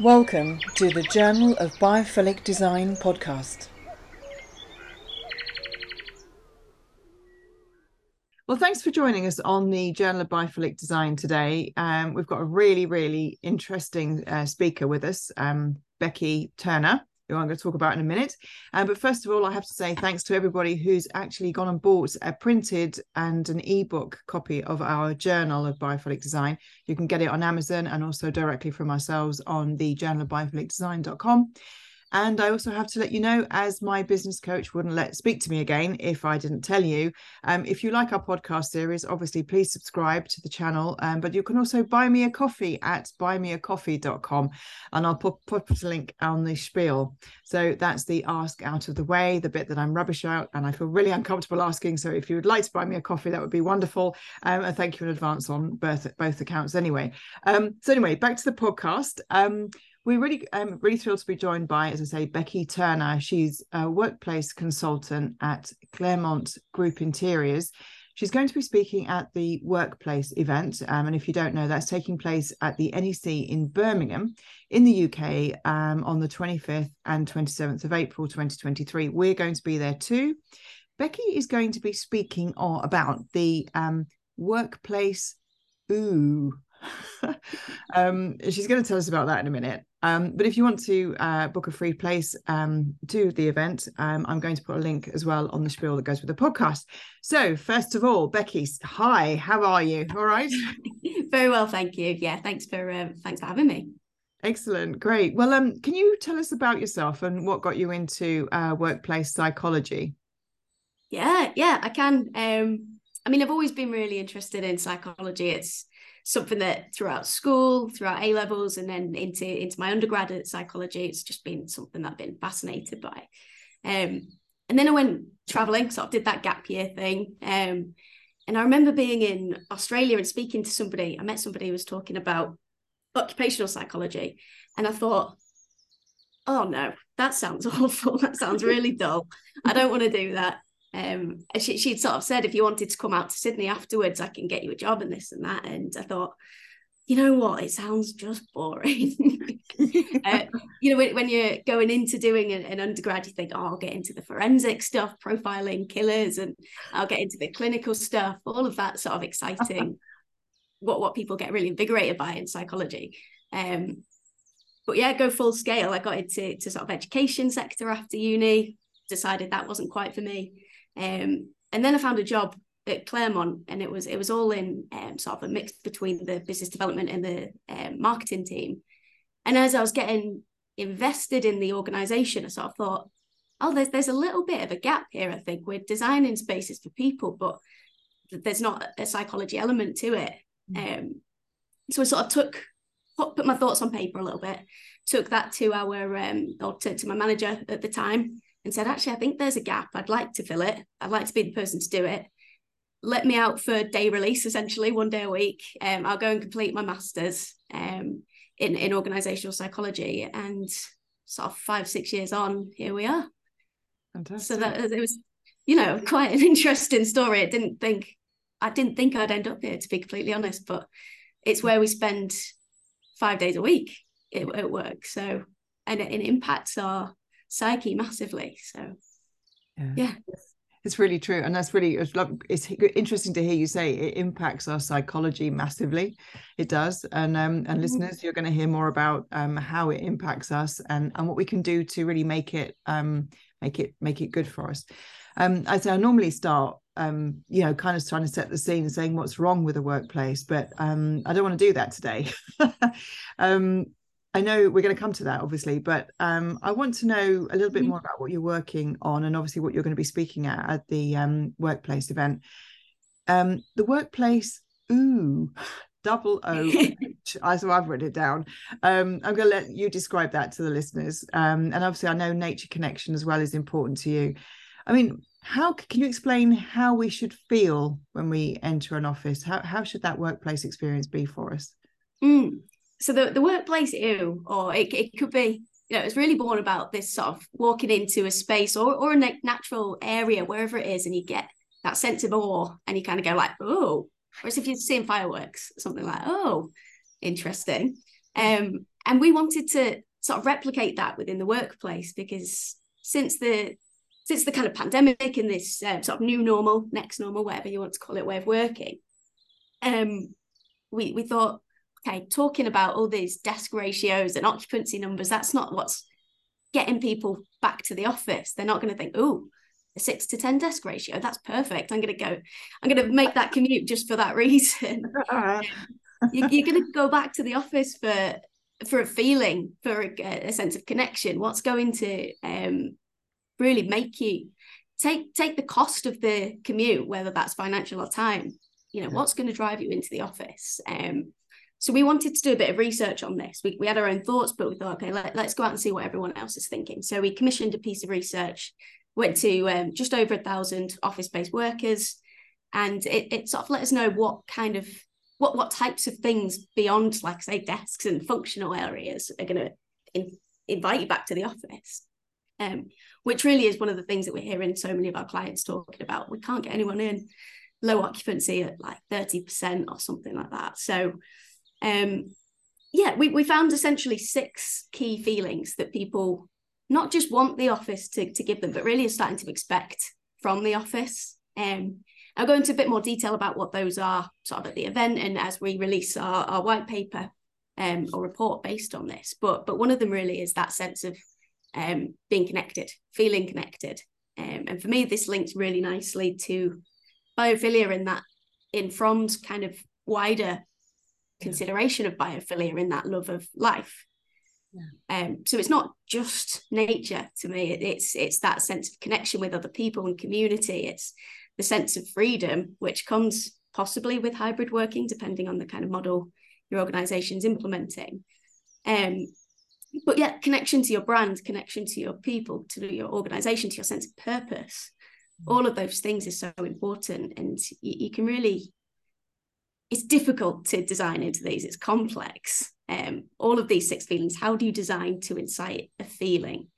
Welcome to the Journal of Biophilic Design podcast. Well, thanks for joining us on the Journal of Biophilic Design today. We've got a really interesting speaker with us, Becky Turner, who I'm going to talk about in a minute. But first of all, I have to say thanks to everybody who's actually gone and bought a printed and an ebook copy of our Journal of Biophilic Design. You can get it on Amazon and also directly from ourselves on the journalofbiophilicdesign.com. And I also have to let you know, as my business coach wouldn't speak to me again if I didn't tell you, if you like our podcast series, obviously, please subscribe to the channel. But you can also buy me a coffee at buymeacoffee.com. And I'll put a link on the spiel. So that's the ask out of the way, the bit that I'm rubbish out and I feel really uncomfortable asking. So if you would like to buy me a coffee, that would be wonderful. And thank you in advance on both accounts anyway. So anyway, back to the podcast. We're really thrilled to be joined by, as I say, Becky Turner. She's a workplace consultant at Claremont Group Interiors. She's going to be speaking at the workplace event. And if you don't know, that's taking place at the NEC in Birmingham in the UK on the 25th and 27th of April, 2023. We're going to be there too. Becky is going to be speaking about the workplace ooh. She's going to tell us about that in a minute. But if you want to book a free place to the event, I'm going to put a link as well on the spiel that goes with the podcast. So first of all, Becky, hi, how are you? All right? Very well, thank you. Yeah, thanks for having me. Excellent. Great. Well, can you tell us about yourself and what got you into workplace psychology? Yeah, I can. I've always been really interested in psychology. It's something that throughout school, throughout A-levels, and then into my undergraduate psychology, it's just been something that I've been fascinated by. And then I went traveling, sort of did that gap year thing. And I remember being in Australia and speaking to somebody. I met somebody who was talking about occupational psychology. And I thought, oh no, that sounds awful. That sounds really dull. I don't want to do that. She'd sort of said, if you wanted to come out to Sydney afterwards, I can get you a job and this and that. And I thought, you know what, it sounds just boring. When you're going into doing an undergrad, you think, oh, I'll get into the forensic stuff, profiling killers, and I'll get into the clinical stuff, all of that sort of exciting, what people get really invigorated by in psychology. But yeah, go full scale. I got into sort of education sector after uni, decided that wasn't quite for me. And then I found a job at Claremont, and it was all in sort of a mix between the business development and the marketing team. And as I was getting invested in the organisation, I sort of thought, oh, there's a little bit of a gap here. I think we're designing spaces for people, but there's not a psychology element to it. So I sort of put my thoughts on paper a little bit, took that to our to my manager at the time, and said, actually, I think there's a gap. I'd like to fill it. I'd like to be the person to do it. Let me out for day release, essentially, one day a week. I'll go and complete my master's in organisational psychology. And sort of 5-6 years on, here we are. Fantastic. So that it was, quite an interesting story. I didn't think I'd end up here, to be completely honest, but it's where we spend 5 days a week at work. So, and it impacts our psyche massively, so yeah. It's really true, and that's really, it's interesting to hear you say it impacts our psychology massively. It does. And and listeners, you're going to hear more about how it impacts us and what we can do to really make it good for us. I normally start kind of trying to set the scene and saying what's wrong with the workplace, but I don't want to do that today. I know we're going to come to that, obviously, but I want to know a little bit more about what you're working on and obviously what you're going to be speaking at the workplace event. The workplace, ooh, double O-H, so I've written it down. I'm going to let you describe that to the listeners. And obviously, I know nature connection as well is important to you. I mean, how can you explain how we should feel when we enter an office? How should that workplace experience be for us? So the workplace ooh, or it could be, it's really born about this sort of walking into a space or a natural area, wherever it is, and you get that sense of awe and you kind of go like, oh, whereas if you're seeing fireworks, something like, oh, interesting. And we wanted to sort of replicate that within the workplace, because since the kind of pandemic and this sort of new normal, next normal, whatever you want to call it, way of working, we thought, okay, talking about all these desk ratios and occupancy numbers, that's not what's getting people back to the office. They're not going to think, oh, a 6 to 10 desk ratio, that's perfect. I'm going to make that commute just for that reason. You're going to go back to the office for a feeling, for a sense of connection. What's going to really make you take the cost of the commute, whether that's financial or time, what's going to drive you into the office? So we wanted to do a bit of research on this. We had our own thoughts, but we thought, okay, let's go out and see what everyone else is thinking. So we commissioned a piece of research, went to just over 1,000 office-based workers, and it sort of let us know what types of things beyond, like say, desks and functional areas are going to invite you back to the office, which really is one of the things that we're hearing so many of our clients talking about. We can't get anyone in, low occupancy at like 30% or something like that. So we found essentially 6 key feelings that people not just want the office to give them, but really are starting to expect from the office. I'll go into a bit more detail about what those are sort of at the event and as we release our white paper or report based on this. But one of them really is that sense of being connected, feeling connected. And for me, this links really nicely to biophilia in Fromm's kind of wider consideration of biophilia in that love of life. Yeah. So it's not just nature to me, it's that sense of connection with other people and community. It's the sense of freedom, which comes possibly with hybrid working, depending on the kind of model your organization's implementing. But yeah, connection to your brand, connection to your people, to your organization, to your sense of purpose. All of those things is so important, and you can really, it's difficult to design into these. It's complex. All of these 6 feelings, how do you design to incite a feeling?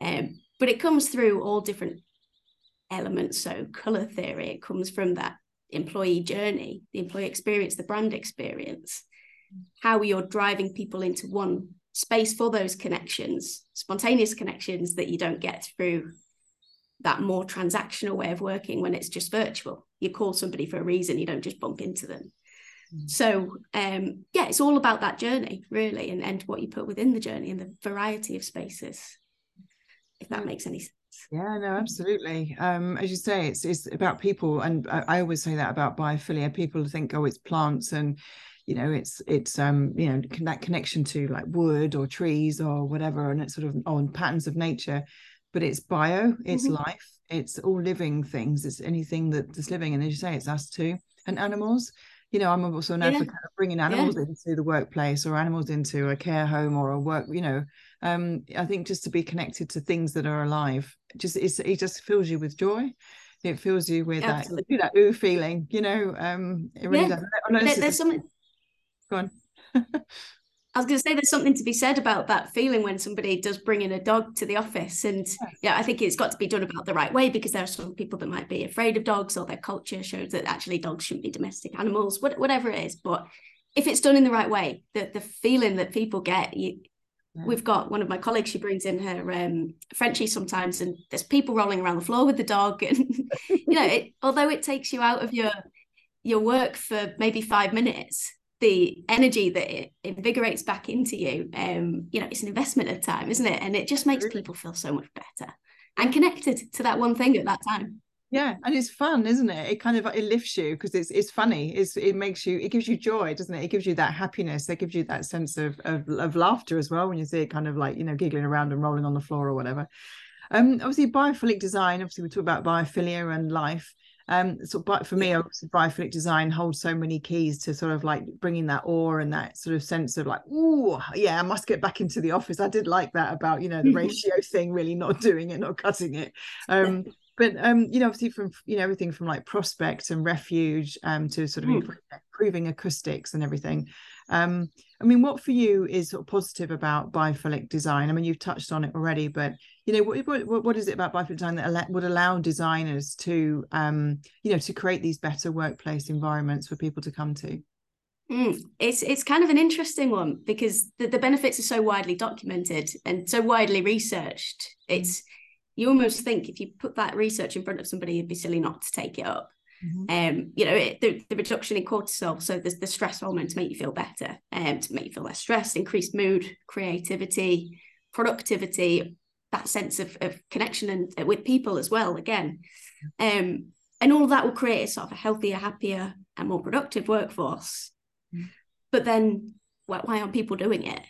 But it comes through all different elements. So colour theory, it comes from that employee journey, the employee experience, the brand experience, how you're driving people into one space for those connections, spontaneous connections that you don't get through that more transactional way of working when it's just virtual. You call somebody for a reason, you don't just bump into them. So it's all about that journey really, and what you put within the journey and the variety of spaces, if that makes any sense. Yeah, no, absolutely. As you say, it's about people, and I always say that about biophilia. People think, oh, it's plants, and it's that connection to like wood or trees or whatever, and it's sort of on patterns of nature. But it's bio, it's life, it's all living things, it's anything that's living. And as you say, it's us too, and animals. I'm also an advocate of bringing animals into the workplace, or animals into a care home or a work, I think just to be connected to things that are alive, it just fills you with joy. It fills you with that ooh feeling, it really does. There's something. Go on. I was going to say there's something to be said about that feeling when somebody does bring in a dog to the office. And I think it's got to be done about the right way, because there are some people that might be afraid of dogs, or their culture shows that actually dogs shouldn't be domestic animals, whatever it is. But if it's done in the right way, the feeling that people get, we've got one of my colleagues, she brings in her Frenchie sometimes, and there's people rolling around the floor with the dog. And, although it takes you out of your work for maybe 5 minutes, the energy that it invigorates back into you, it's an investment of time, isn't it? And it just makes people feel so much better and connected to that one thing at that time. Yeah, and it's fun, isn't it? It kind of, it lifts you, because it's funny. It makes you, it gives you joy, doesn't it? It gives you that happiness. It gives you that sense of laughter as well, when you see it kind of like, giggling around and rolling on the floor or whatever. Obviously, biophilic design, we talk about biophilia and life. But for me, obviously, biophilic design holds so many keys to sort of like bringing that awe and that sort of sense of like, oh yeah, I must get back into the office. I did like that about the ratio thing, really not doing it, not cutting it. But obviously from everything from like prospect and refuge to sort of improving acoustics and everything. What for you is sort of positive about biophilic design? I mean, you've touched on it already, but what is it about biophilic design that would allow designers to create these better workplace environments for people to come to? It's kind of an interesting one because the benefits are so widely documented and so widely researched. It's, you almost think if you put that research in front of somebody, you'd be silly not to take it up. The reduction in cortisol, so the stress hormone to make you feel better, to make you feel less stressed, increased mood, creativity, productivity, that sense of connection and with people as well, again. And all of that will create a sort of a healthier, happier and more productive workforce. But then why aren't people doing it?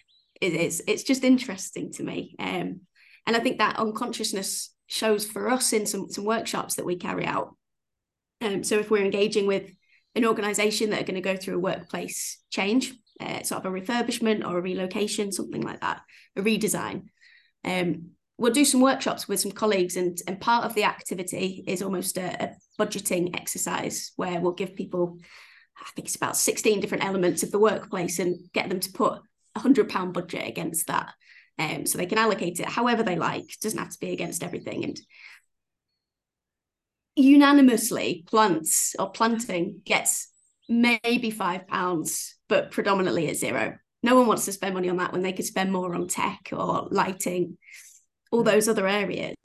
It's just interesting to me. And I think that unconsciousness shows for us in some workshops that we carry out. So if we're engaging with an organisation that are going to go through a workplace change, sort of a refurbishment or a relocation, something like that, a redesign, we'll do some workshops with some colleagues, and part of the activity is almost a budgeting exercise where we'll give people, I think it's about 16 different elements of the workplace, and get them to put a £100 budget against that. So they can allocate it however they like. It doesn't have to be against everything. And unanimously, planting gets maybe £5, but predominantly at zero. No one wants to spend money on that when they could spend more on tech or lighting, all those other areas.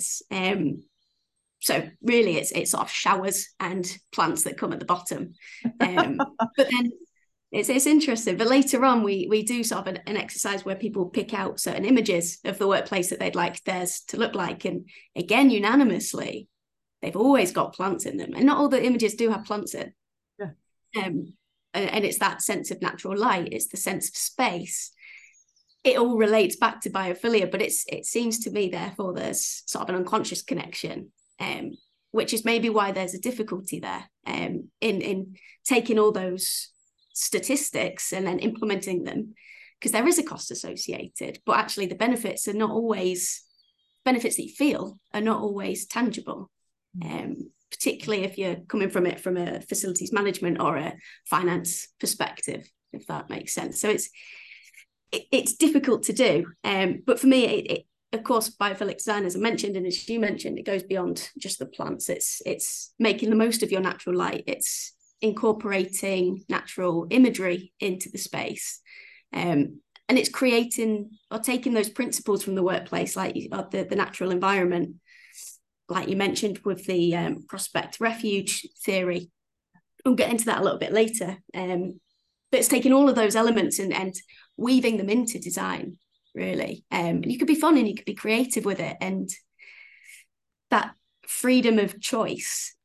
So really, it's sort of showers and plants that come at the bottom. But then it's interesting. But later on, we do sort of an exercise where people pick out certain images of the workplace that they'd like theirs to look like. And again, unanimously, they've always got plants in them. And not all the images do have plants in. Yeah. And it's that sense of natural light. It's the sense of space. It all relates back to biophilia, but it seems to me, therefore, there's sort of an unconscious connection. Which is maybe why there's a difficulty there in taking all those statistics and then implementing them, because there is a cost associated, but actually the benefits that you feel are not always tangible, particularly if you're coming from it from a facilities management or a finance perspective, if that makes sense. So it's difficult to do, but for me it of course, biophilic design, as I mentioned, and as you mentioned, it goes beyond just the plants. It's making the most of your natural light. It's incorporating natural imagery into the space. And it's creating or taking those principles from the workplace, like the natural environment, like you mentioned with the prospect refuge theory. We'll get into that a little bit later. But it's taking all of those elements and weaving them into design. Really, and you could be fun and you could be creative with it, and that freedom of choice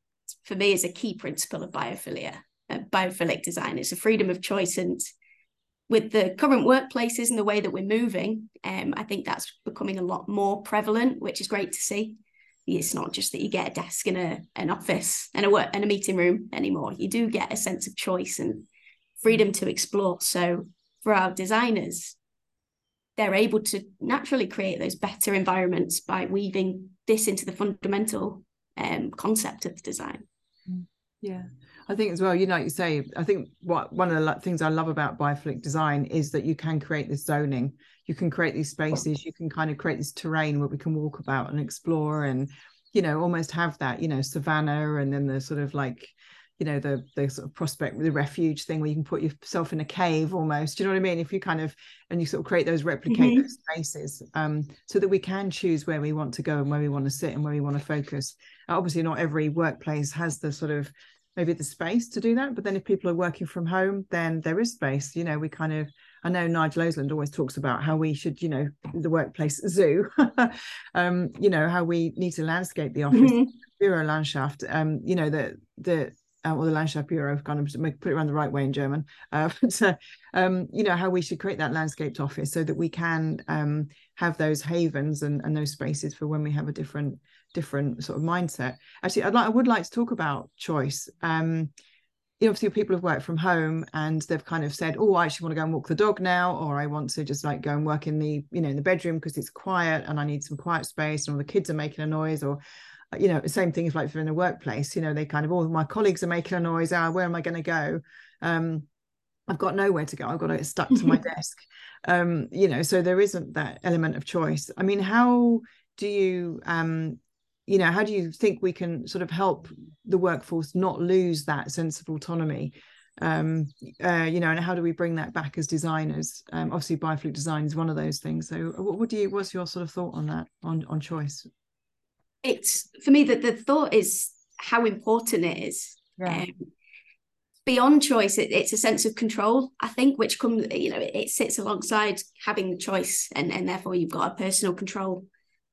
for me is a key principle of biophilia. Biophilic design is a freedom of choice, and with the current workplaces and the way that we're moving, I think that's becoming a lot more prevalent, which is great to see. It's not just that you get a desk and an office and a meeting room anymore. You do get a sense of choice and freedom to explore. So for our designers, they're able to naturally create those better environments by weaving this into the fundamental concept of the design. Yeah, I think as well, like you say, I think one of the things I love about biophilic design is that you can create this zoning, you can create these spaces, you can kind of create this terrain where we can walk about and explore and, almost have that, savannah, and then the sort of like, the sort of prospect with the refuge thing where you can put yourself in a cave almost, do you know what I mean? If you kind of, and you sort of create those, replicate those spaces so that we can choose where we want to go and where we want to sit and where we want to focus. Obviously not every workplace has the sort of, maybe the space to do that. But then if people are working from home, then there is space, we kind of, I know Nigel Oseland always talks about how we should, the workplace zoo, how we need to landscape the office, Bureau Landschaft, the Landschaft Bureau, kind of put it around the right way in German. How we should create that landscaped office so that we can have those havens and those spaces for when we have a different sort of mindset. Actually, I would like to talk about choice. Obviously, people have worked from home and they've kind of said, "Oh, I actually want to go and walk the dog now," or "I want to just like go and work in the in the bedroom because it's quiet and I need some quiet space and all the kids are making a noise," or the same thing is like if you're in a workplace, they kind of, "Oh, my colleagues are making a noise. Where am I going to go? I've got nowhere to go. I've got to get stuck to my desk." So there isn't that element of choice. I mean, how do you, how do you think we can sort of help the workforce not lose that sense of autonomy you know, and how do we bring that back as designers? Obviously, biophilic design is one of those things. So, what's your sort of thought on that, on choice? It's, for me, that the thought is how important it is. Yeah. Beyond choice, it's a sense of control, I think, which comes, you know, it sits alongside having the choice, and therefore you've got a personal control,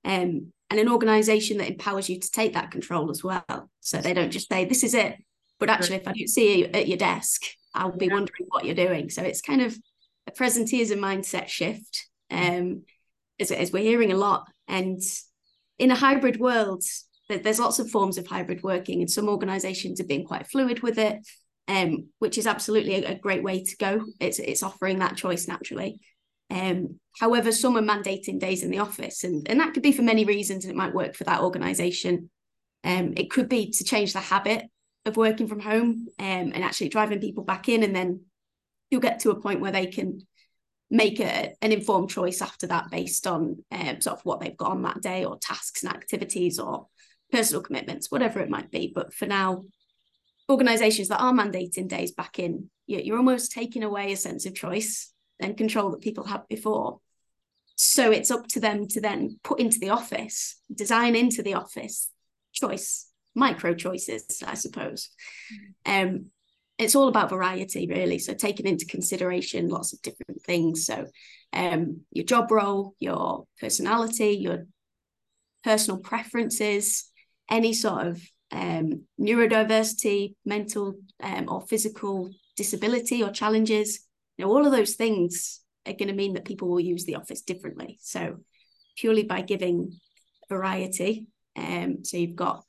and an organisation that empowers you to take that control as well. So they don't just say, this is it, but actually, if I don't see you at your desk, I'll be wondering what you're doing. So it's kind of a presenteeism mindset shift, as we're hearing a lot. And in a hybrid world, there's lots of forms of hybrid working, and some organisations are being quite fluid with it, which is absolutely a great way to go. It's offering that choice naturally. However, some are mandating days in the office, and that could be for many reasons, and it might work for that organisation. It could be to change the habit of working from home, and actually driving people back in, and then you'll get to a point where they can make an informed choice after that, based on sort of what they've got on that day, or tasks and activities, or personal commitments, whatever it might be. But for now, organisations that are mandating days back in, you're almost taking away a sense of choice and control that people had before. So it's up to them to then put into the office, design into the office, choice, micro choices, I suppose. It's all about variety, really. So taking into consideration lots of different things. So your job role, your personality, your personal preferences, any sort of neurodiversity, mental or physical disability or challenges. You know, all of those things are going to mean that people will use the office differently. So purely by giving variety, so you've got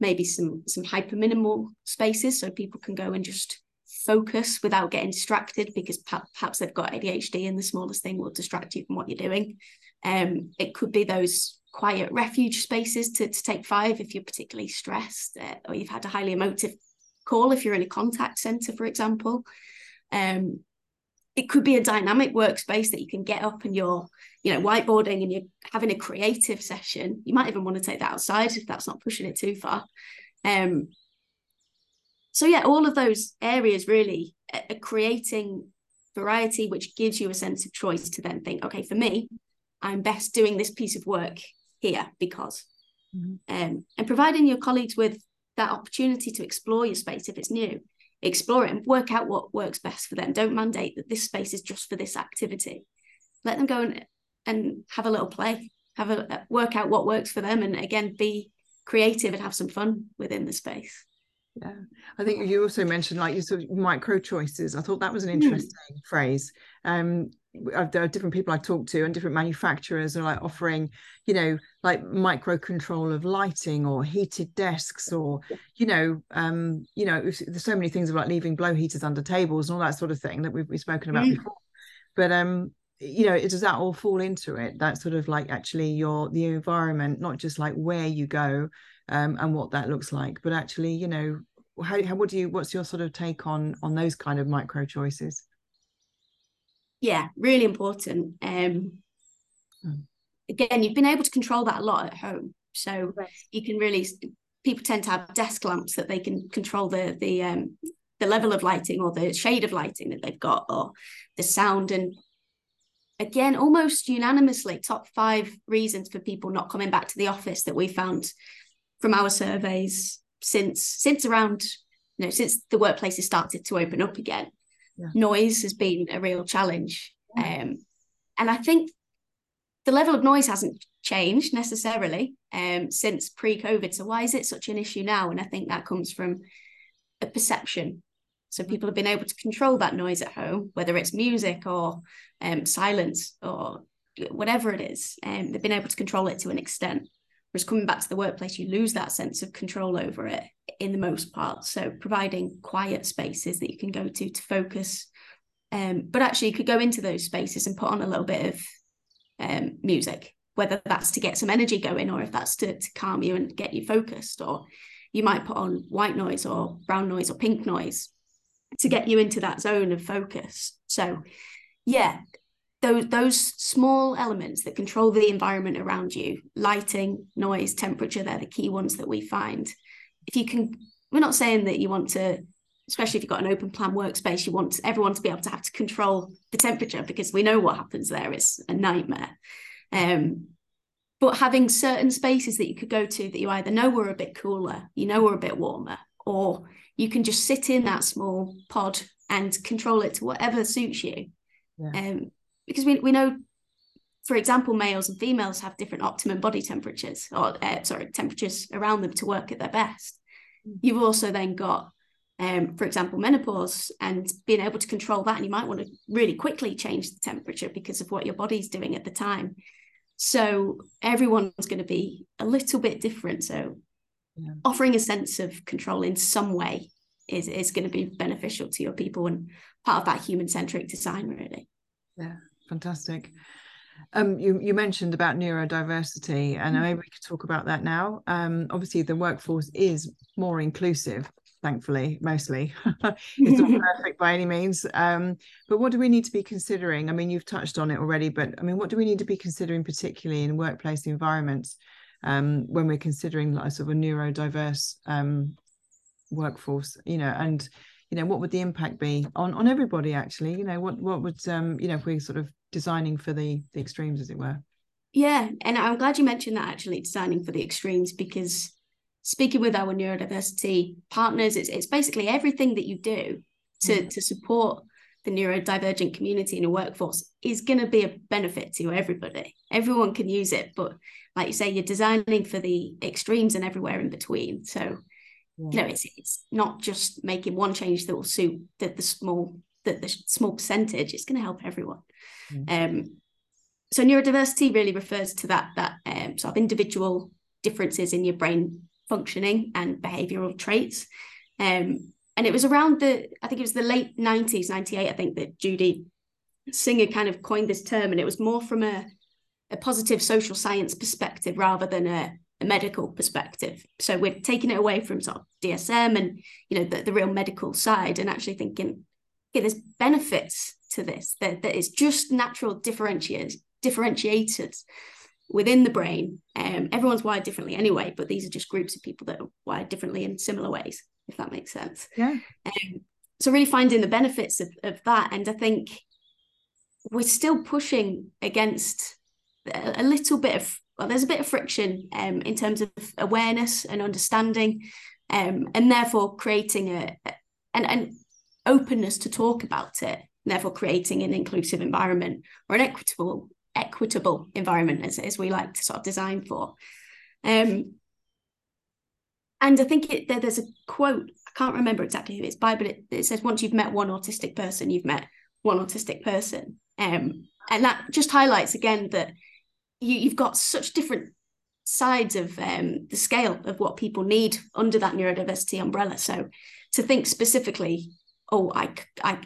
maybe some hyper minimal spaces, so people can go and just focus without getting distracted, because perhaps they've got ADHD and the smallest thing will distract you from what you're doing. It could be those quiet refuge spaces to take five if you're particularly stressed, or you've had a highly emotive call if you're in a contact centre, for example. It could be a dynamic workspace that you can get up and you're, you know, whiteboarding and you're having a creative session. You might even want to take that outside if that's not pushing it too far. So yeah, all of those areas really are creating variety, which gives you a sense of choice to then think, okay, for me, I'm best doing this piece of work here because, and providing your colleagues with that opportunity to explore your space if it's new. Explore it and work out what works best for them. Don't mandate that this space is just for this activity. Let them go and have a little play, work out what works for them, and again, be creative and have some fun within the space. Yeah, I think you also mentioned like your sort of micro choices. I thought that was an interesting phrase. There are different people I talk to, and different manufacturers are like offering, you know, like micro control of lighting or heated desks, or, you know, there's so many things about leaving blow heaters under tables and all that sort of thing that we've spoken about before. But, you know, does that all fall into it? That sort of like actually the environment, not just like where you go and what that looks like, but actually, you know, what's your sort of take on those kind of micro choices? Yeah, really important. Again, you've been able to control that a lot at home. So you can really, people tend to have desk lamps that they can control the level of lighting or the shade of lighting that they've got, or the sound. And again, almost unanimously, top 5 reasons for people not coming back to the office that we found from our surveys since the workplaces started to open up again. Yeah. Noise has been a real challenge. And I think the level of noise hasn't changed necessarily since pre-COVID. So why is it such an issue now? And I think that comes from a perception. So people have been able to control that noise at home, whether it's music or silence or whatever it is. They've been able to control it to an extent. Whereas coming back to the workplace, you lose that sense of control over it in the most part. So providing quiet spaces that you can go to focus. But actually, you could go into those spaces and put on a little bit of music, whether that's to get some energy going, or if that's to calm you and get you focused. Or you might put on white noise or brown noise or pink noise to get you into that zone of focus. So, yeah. Those small elements that control the environment around you, lighting, noise, temperature, they're the key ones that we find. We're not saying that you want to especially if you've got an open plan workspace, you want everyone to be able to have to control the temperature, because we know what happens there is a nightmare. But having certain spaces that you could go to that you either know were a bit cooler, you know were a bit warmer, or you can just sit in that small pod and control it to whatever suits you. Yeah. Because we know, for example, males and females have different optimum body temperatures, or temperatures around them to work at their best. You've also then got, for example, menopause and being able to control that. And you might want to really quickly change the temperature because of what your body's doing at the time. So everyone's going to be a little bit different. So yeah, offering a sense of control in some way is going to be beneficial to your people, and part of that human-centric design, really. Yeah, fantastic. You mentioned about neurodiversity, and maybe we could talk about that now. Obviously, the workforce is more inclusive, thankfully, mostly. It's not perfect by any means. But what do we need to be considering? I mean, you've touched on it already, but I mean, what do we need to be considering, particularly in workplace environments, when we're considering like sort of a neurodiverse workforce, you know, and, you know, what would the impact be on everybody, actually? You know, what would, you know, if we're sort of designing for the extremes, as it were? Yeah, and I'm glad you mentioned that, actually, designing for the extremes, because speaking with our neurodiversity partners, it's basically everything that you do to support the neurodivergent community in a workforce is going to be a benefit to everybody. Everyone can use it, but like you say, you're designing for the extremes and everywhere in between. So you know, it's not just making one change that will suit the small percentage. It's going to help everyone. So neurodiversity really refers to that sort of individual differences in your brain functioning and behavioral traits. And it was around the late 90s, 98, I think, that Judy Singer kind of coined this term, and it was more from a positive social science perspective rather than a medical perspective. So we're taking it away from sort of DSM and, you know, the real medical side, and actually thinking, okay, there's benefits to this, that it's just natural differentiators within the brain. Everyone's wired differently anyway, but these are just groups of people that are wired differently in similar ways, if that makes sense. Yeah. So really finding the benefits of that. And I think we're still pushing against a little bit of, well, there's a bit of friction in terms of awareness and understanding, and therefore creating an openness to talk about it, and therefore creating an inclusive environment, or an equitable environment, as we like to sort of design for. And I think there's a quote, I can't remember exactly who it's by, but it says, once you've met one autistic person, you've met one autistic person. And that just highlights again that you've got such different sides of the scale of what people need under that neurodiversity umbrella. So to think specifically, oh, I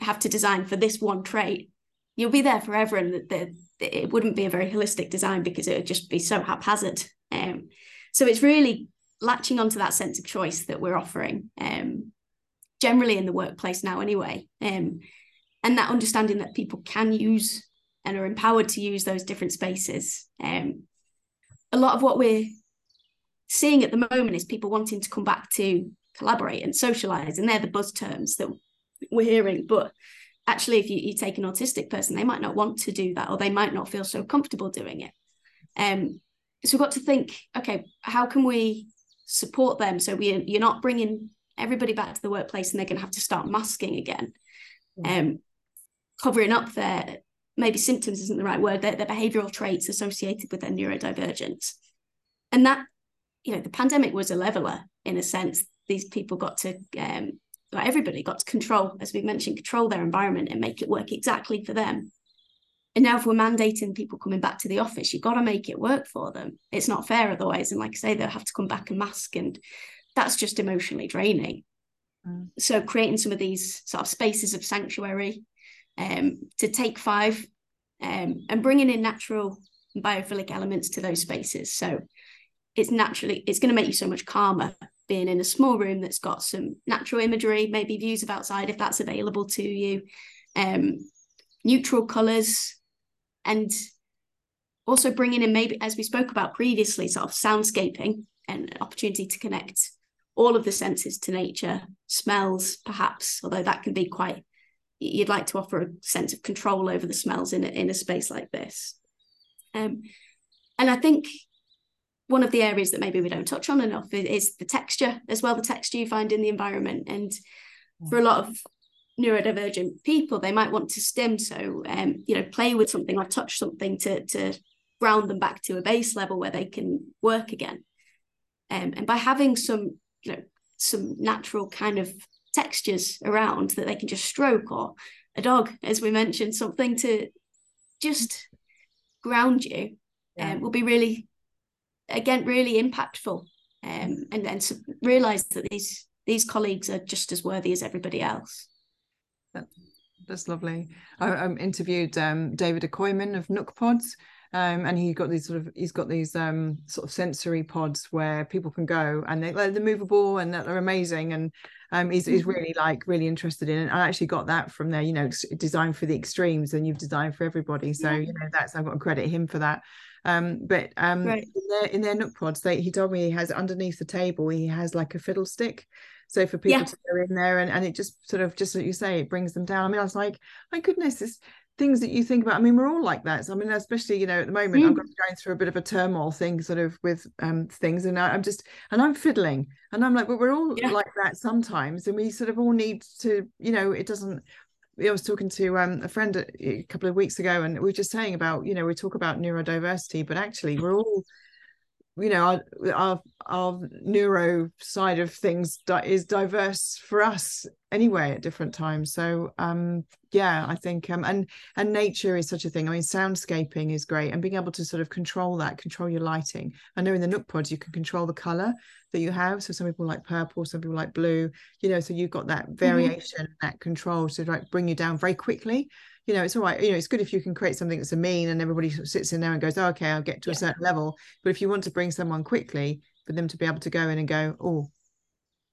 have to design for this one trait, you'll be there forever, and it wouldn't be a very holistic design because it would just be so haphazard. So it's really latching onto that sense of choice that we're offering generally in the workplace now anyway, and that understanding that people can use and are empowered to use those different spaces. A lot of what we're seeing at the moment is people wanting to come back to collaborate and socialise, and they're the buzz terms that we're hearing. But actually, if you take an autistic person, they might not want to do that, or they might not feel so comfortable doing it. So we've got to think, okay, how can we support them? So you're not bringing everybody back to the workplace and they're going to have to start masking again. Covering up their, maybe symptoms isn't the right word, their behavioural traits associated with their neurodivergence. And that, you know, the pandemic was a leveller in a sense. These people got to, everybody got to control, as we mentioned, control their environment and make it work exactly for them. And now if we're mandating people coming back to the office, you've got to make it work for them. It's not fair otherwise. And like I say, they'll have to come back and mask, and that's just emotionally draining. So creating some of these sort of spaces of sanctuary, to take five, and bringing in natural biophilic elements to those spaces. So it's going to make you so much calmer being in a small room that's got some natural imagery, maybe views of outside if that's available to you, neutral colours, and also bringing in, maybe as we spoke about previously, sort of soundscaping and an opportunity to connect all of the senses to nature, smells perhaps, although that can be quite, you'd like to offer a sense of control over the smells in a space like this. And I think one of the areas that maybe we don't touch on enough is the texture as well, the texture you find in the environment. And for a lot of neurodivergent people, they might want to stim, so play with something or touch something to ground them back to a base level where they can work again. And by having some natural kind of textures around that they can just stroke, or a dog, as we mentioned, something to just ground you, will be really impactful, and to realize that these colleagues are just as worthy as everybody else. That's lovely. I interviewed David Acoyman of Nook Pods, and he's got these sensory pods where people can go, and they're movable and they're amazing, and he's really interested in it. I actually got that from there, design for the extremes, and you've designed for everybody, so I've got to credit him for that. Right. in their Nook Pods, he told me he has underneath the table, he has like a fiddle stick, so for people to go in there, and it just sort of, just like you say, it brings them down. I mean, I was like, my goodness, this things that you think about. I mean, we're all like that. So, I mean, especially, at the moment, I'm going through a bit of a turmoil thing, sort of with things, and I'm fiddling, and I'm like, but we're all like that sometimes, and we sort of all need to, it doesn't. I was talking to a friend a couple of weeks ago, and we were just saying about, we talk about neurodiversity, but actually we're all, our neuro side of things is diverse for us anyway at different times. So I think and nature is such a thing. I mean, soundscaping is great, and being able to sort of control your lighting. I know in the Nook Pods you can control the color that you have, so some people like purple, some people like blue, so you've got that variation, that control to bring you down very quickly. It's all right. It's good if you can create something that's a mean and everybody sort of sits in there and goes, oh, okay, I'll get to a certain level. But if you want to bring someone quickly, for them to be able to go in and go, oh,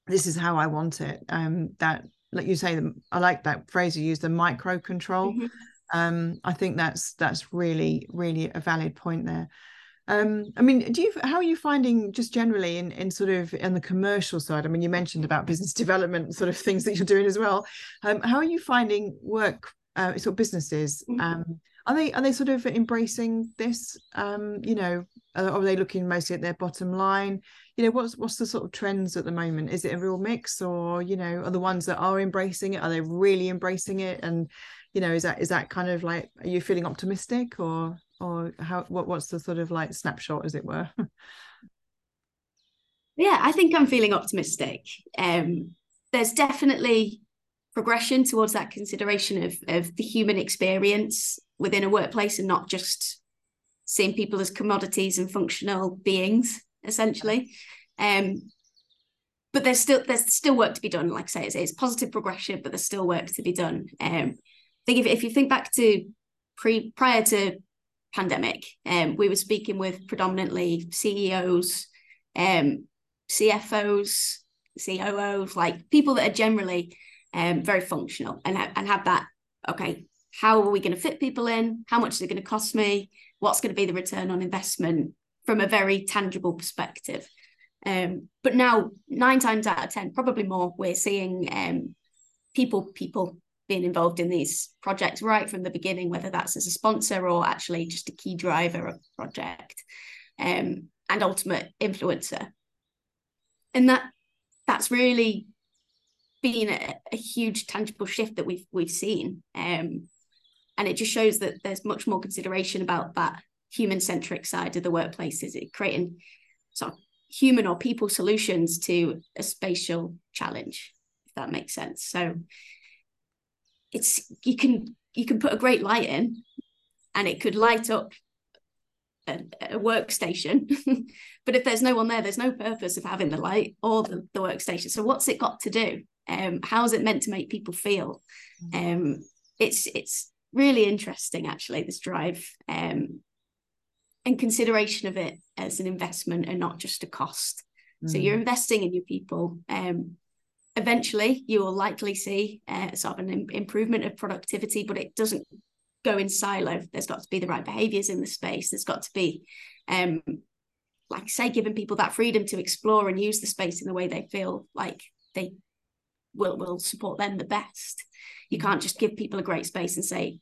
this is how I want it. That, like you say, I like that phrase you use, the micro control. I think that's really, really a valid point there. I mean, how are you finding just generally in sort of on the commercial side? I mean, you mentioned about business development sort of things that you're doing as well. How are you finding work? Sort of businesses, are they sort of embracing this? Are they looking mostly at their bottom line? What's the sort of trends at the moment? Is it a real mix, or are the ones that are embracing it? Are they really embracing it? And is that kind of like, are you feeling optimistic, or how? What's the sort of like snapshot, as it were? Yeah, I think I'm feeling optimistic. There's definitely progression towards that consideration of the human experience within a workplace, and not just seeing people as commodities and functional beings, essentially. But there's still work to be done. Like I say, it's positive progression, but there's still work to be done. I think if you think back to prior to pandemic, we were speaking with predominantly CEOs, CFOs, COOs, like people that are generally very functional and have that, okay, how are we going to fit people in? How much is it going to cost me? What's going to be the return on investment from a very tangible perspective? But now 9 times out of 10, probably more, we're seeing people being involved in these projects right from the beginning, whether that's as a sponsor or actually just a key driver of the project, and ultimate influencer. And that's really been a huge tangible shift that we've seen, and it just shows that there's much more consideration about that human-centric side of the workplace. Is it creating sort of human or people solutions to a spatial challenge, if that makes sense? So it's you can put a great light in, and it could light up a workstation, but if there's no one there, there's no purpose of having the light or the workstation. So what's it got to do? How's it meant to make people feel? It's really interesting, actually, this drive and consideration of it as an investment and not just a cost. So you're investing in your people. Eventually you will likely see sort of an improvement of productivity, but it doesn't go in silo. There's got to be the right behaviors in the space. There's got to be like I say, giving people that freedom to explore and use the space in the way they feel like they will support them the best. You can't just give people a great space and say,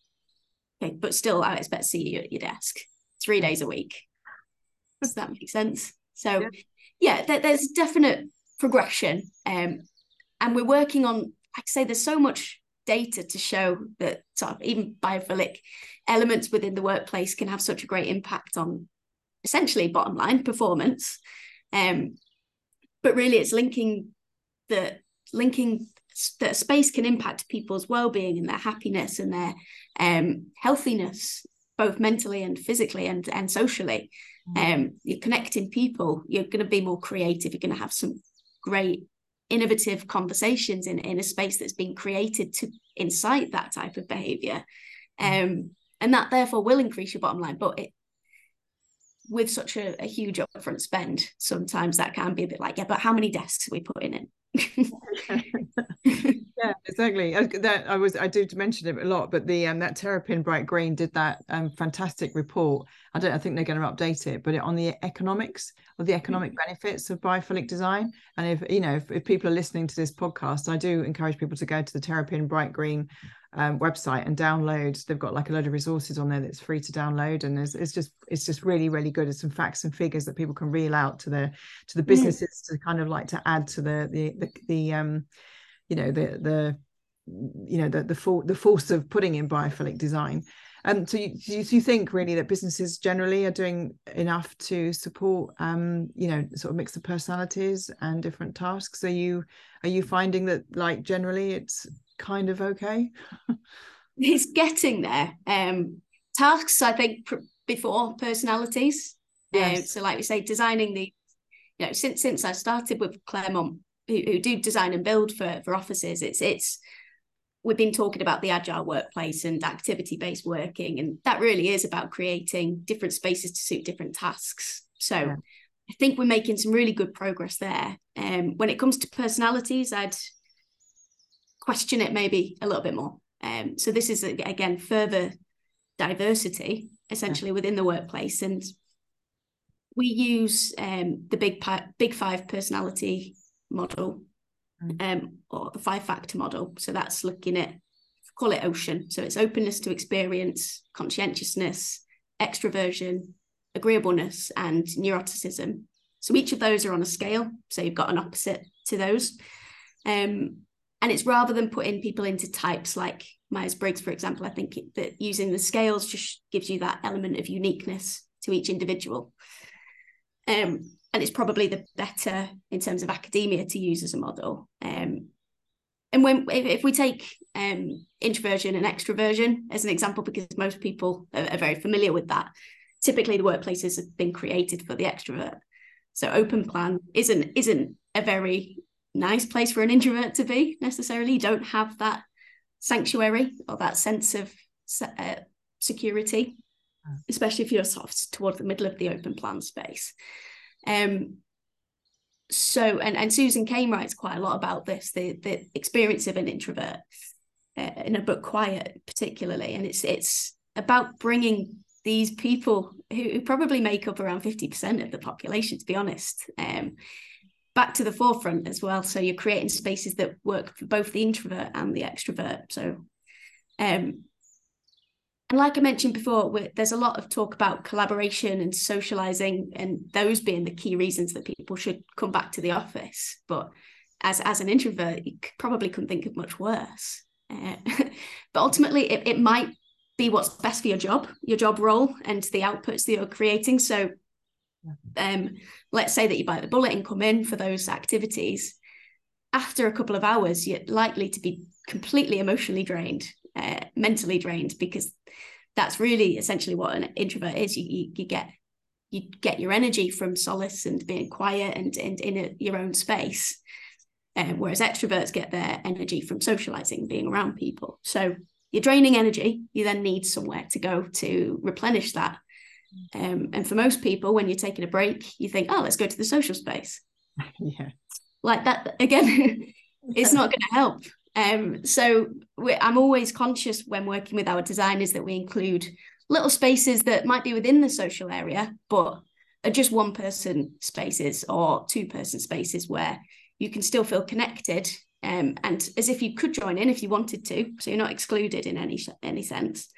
okay, but still I expect to see you at your desk 3 days a week. Does that make sense? So yeah, there's definite progression. And we're working on, like I say, there's so much data to show that sort of even biophilic elements within the workplace can have such a great impact on essentially bottom line performance. But really it's linking that space can impact people's well-being and their happiness and their healthiness, both mentally and physically and socially. You're connecting people, you're going to be more creative, you're going to have some great innovative conversations in a space that's been created to incite that type of behavior, and that therefore will increase your bottom line. But with such a huge upfront spend, sometimes that can be a bit like, yeah, but how many desks are we putting in? Yeah, exactly. I did mention it a lot, but the that Terrapin Bright Green did that fantastic report. I think they're going to update it, but on the economics or the economic benefits of biophilic design. And if people are listening to this podcast, I do encourage people to go to the Terrapin Bright Green website and download. They've got like a load of resources on there that's free to download, and it's just really, really good. There's some facts and figures that people can reel out to the businesses to kind of like to add to the force of putting in biophilic design. So do you think really that businesses generally are doing enough to support sort of mix of personalities and different tasks? Are you finding that like generally it's kind of okay? It's getting there. Tasks, I think, before personalities. Yes. So like we say, designing the, since I started with Claremont, who do design and build for offices, it's we've been talking about the agile workplace and activity-based working, and that really is about creating different spaces to suit different tasks. So yeah, I think we're making some really good progress there. When it comes to personalities, I'd question it maybe a little bit more. So this is, again, further diversity, essentially, within the workplace. And we use the big five personality model, or the five-factor model. So that's looking at, call it OCEAN. So it's openness to experience, conscientiousness, extroversion, agreeableness, and neuroticism. So each of those are on a scale. So you've got an opposite to those. And it's rather than putting people into types like Myers-Briggs, for example, I think that using the scales just gives you that element of uniqueness to each individual. And it's probably the better in terms of academia to use as a model. And if we take introversion and extroversion as an example, because most people are very familiar with that, typically the workplaces have been created for the extrovert. So open plan isn't a very nice place for an introvert to be necessarily. You don't have that sanctuary or that sense of security, especially if you're sort of towards the middle of the open plan space. So Susan Cain writes quite a lot about this, the experience of an introvert, in her book Quiet particularly, and it's about bringing these people who probably make up around 50% of the population, to be honest, back to the forefront as well. So you're creating spaces that work for both the introvert and the extrovert. So and like I mentioned before, there's a lot of talk about collaboration and socializing, and those being the key reasons that people should come back to the office. But as an introvert, you probably couldn't think of much worse. But ultimately, it might be what's best for your job role and the outputs that you're creating. So let's say that you bite the bullet and come in for those activities. After a couple of hours, you're likely to be completely emotionally drained, mentally drained, because that's really essentially what an introvert is. You get your energy from solace and being quiet and in your own space, whereas extroverts get their energy from socializing, being around people. So you're draining energy, you then need somewhere to go to replenish that, and for most people, when you're taking a break, you think, oh, let's go to the social space. Yeah, like that again. It's not going to help. I'm always conscious when working with our designers that we include little spaces that might be within the social area, but are just one person spaces or two person spaces where you can still feel connected, and as if you could join in if you wanted to, so you're not excluded in any sense,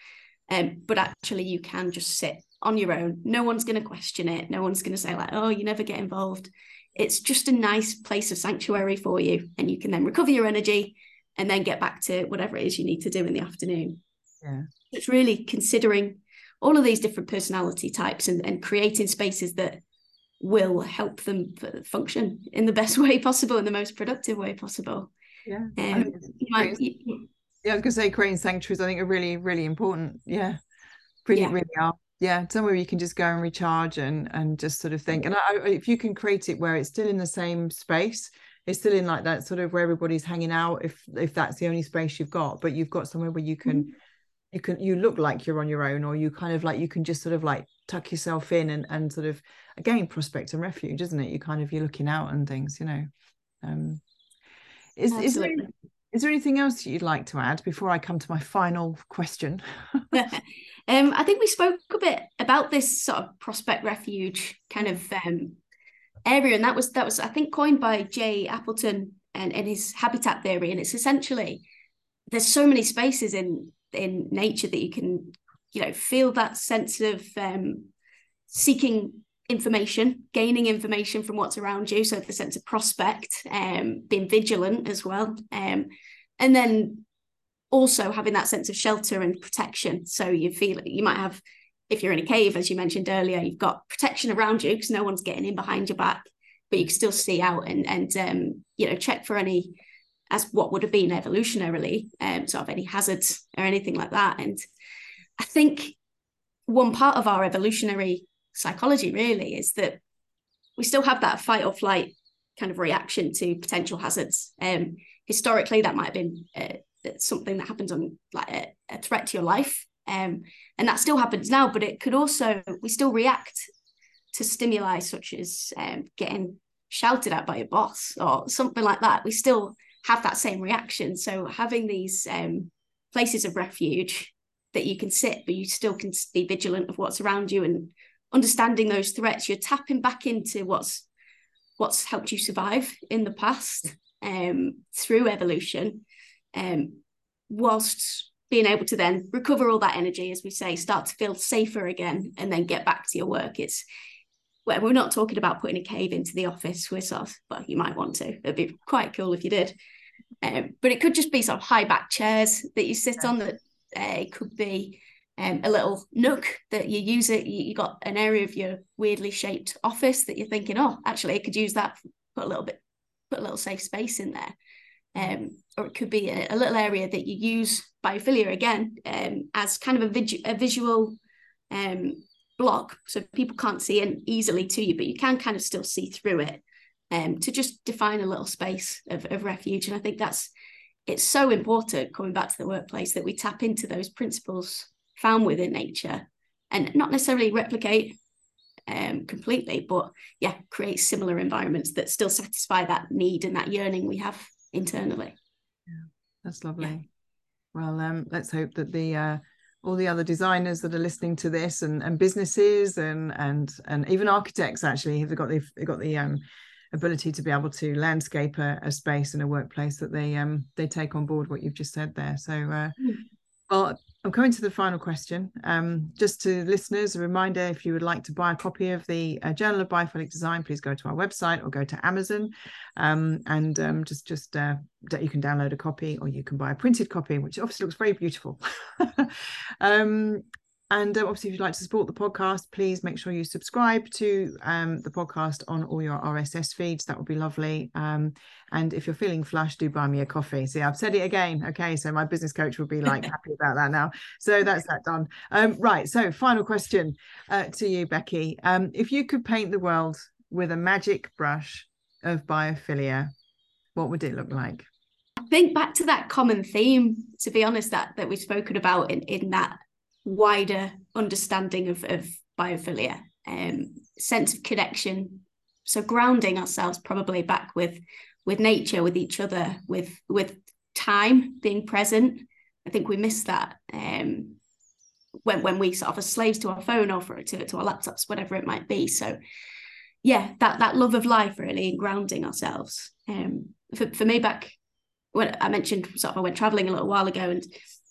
but actually you can just sit on your own. No one's going to question it. No one's going to say like, oh, you never get involved. It's just a nice place of sanctuary for you, and you can then recover your energy and then get back to whatever it is you need to do in the afternoon. Yeah, it's really considering all of these different personality types and creating spaces that will help them function in the best way possible, in the most productive way possible. Yeah, I was gonna say creating sanctuaries, I think, are really, really important. Yeah, really are. Yeah, somewhere you can just go and recharge and just sort of think. And if you can create it where it's still in the same space, it's still in like that sort of where everybody's hanging out, if that's the only space you've got, but you've got somewhere where you can you look like you're on your own, or you kind of like you can just sort of like tuck yourself in and sort of again prospect and refuge, isn't it? You kind of, you're looking out and things, you know. Is there anything else you'd like to add before I come to my final question? I think we spoke a bit about this sort of prospect refuge kind of area, and that was I think coined by Jay Appleton and his habitat theory, and it's essentially there's so many spaces in nature that you can, you know, feel that sense of seeking information, gaining information from what's around you, so the sense of prospect, being vigilant as well, and then also having that sense of shelter and protection. So you feel you might have, if you're in a cave as you mentioned earlier, you've got protection around you because no one's getting in behind your back, but you can still see out and you know, check for any, as what would have been evolutionarily sort of any hazards or anything like that. And I think one part of our evolutionary psychology really is that we still have that fight or flight kind of reaction to potential hazards. Historically, that might have been something that happens on like a threat to your life, and that still happens now. But it could also, we still react to stimuli such as getting shouted at by your boss or something like that. We still have that same reaction. So having these places of refuge that you can sit, but you still can be vigilant of what's around you and understanding those threats, you're tapping back into what's helped you survive in the past through evolution, whilst being able to then recover all that energy, as we say, start to feel safer again, and then get back to your work. Well, we're not talking about putting a cave into the office. We're sort of, well, you might want to. It'd be quite cool if you did. But it could just be sort of high back chairs that you sit on. That it could be a little nook that you use it. You got an area of your weirdly shaped office that you're thinking, oh, actually, I could use that. Put a little safe space in there. Or it could be a little area that you use biophilia again as kind of a visual block, so people can't see in easily to you, but you can kind of still see through it, to just define a little space of refuge. And I think it's so important, coming back to the workplace, that we tap into those principles found within nature and not necessarily replicate completely, but yeah, create similar environments that still satisfy that need and that yearning we have internally. Yeah, that's lovely. Yeah. Well, let's hope that the all the other designers that are listening to this, and businesses, and even architects, actually, they've got the ability to be able to landscape a space in a workplace, that they take on board what you've just said there. So, well, I'm coming to the final question. Just to listeners, a reminder: if you would like to buy a copy of the Journal of Biophilic Design, please go to our website or go to Amazon, and you can download a copy, or you can buy a printed copy, which obviously looks very beautiful. And obviously, if you'd like to support the podcast, please make sure you subscribe to the podcast on all your RSS feeds. That would be lovely. And if you're feeling flush, do buy me a coffee. See, I've said it again. Okay, so my business coach will be like happy about that now. So that's that done. Right, so final question to you, Becky. If you could paint the world with a magic brush of biophilia, what would it look like? I think back to that common theme, to be honest, that we've spoken about in that wider understanding of biophilia, sense of connection, so grounding ourselves probably back with nature, with each other, with time, being present. I think we miss that when we sort of are slaves to our phone or to our laptops, whatever it might be. So yeah, that love of life really, and grounding ourselves. For me, back when I mentioned sort of I went traveling a little while ago, and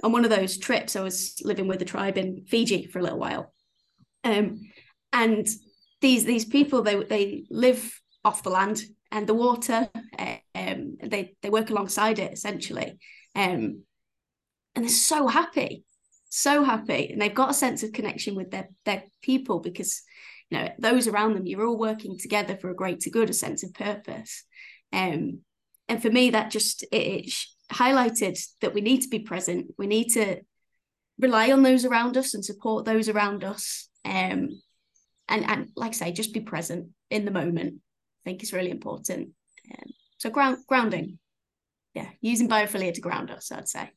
on one of those trips I was living with a tribe in Fiji for a little while, and these people, they live off the land and the water, they work alongside it essentially, and they're so happy, and they've got a sense of connection with their people, because you know those around them, you're all working together for a greater good, a sense of purpose, and for me that just it highlighted that we need to be present, we need to rely on those around us and support those around us, and like I say, just be present in the moment, I think is really important. So grounding, yeah, using biophilia to ground us, I'd say.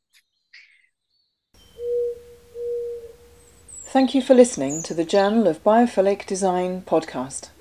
Thank you for listening to the Journal of Biophilic Design podcast.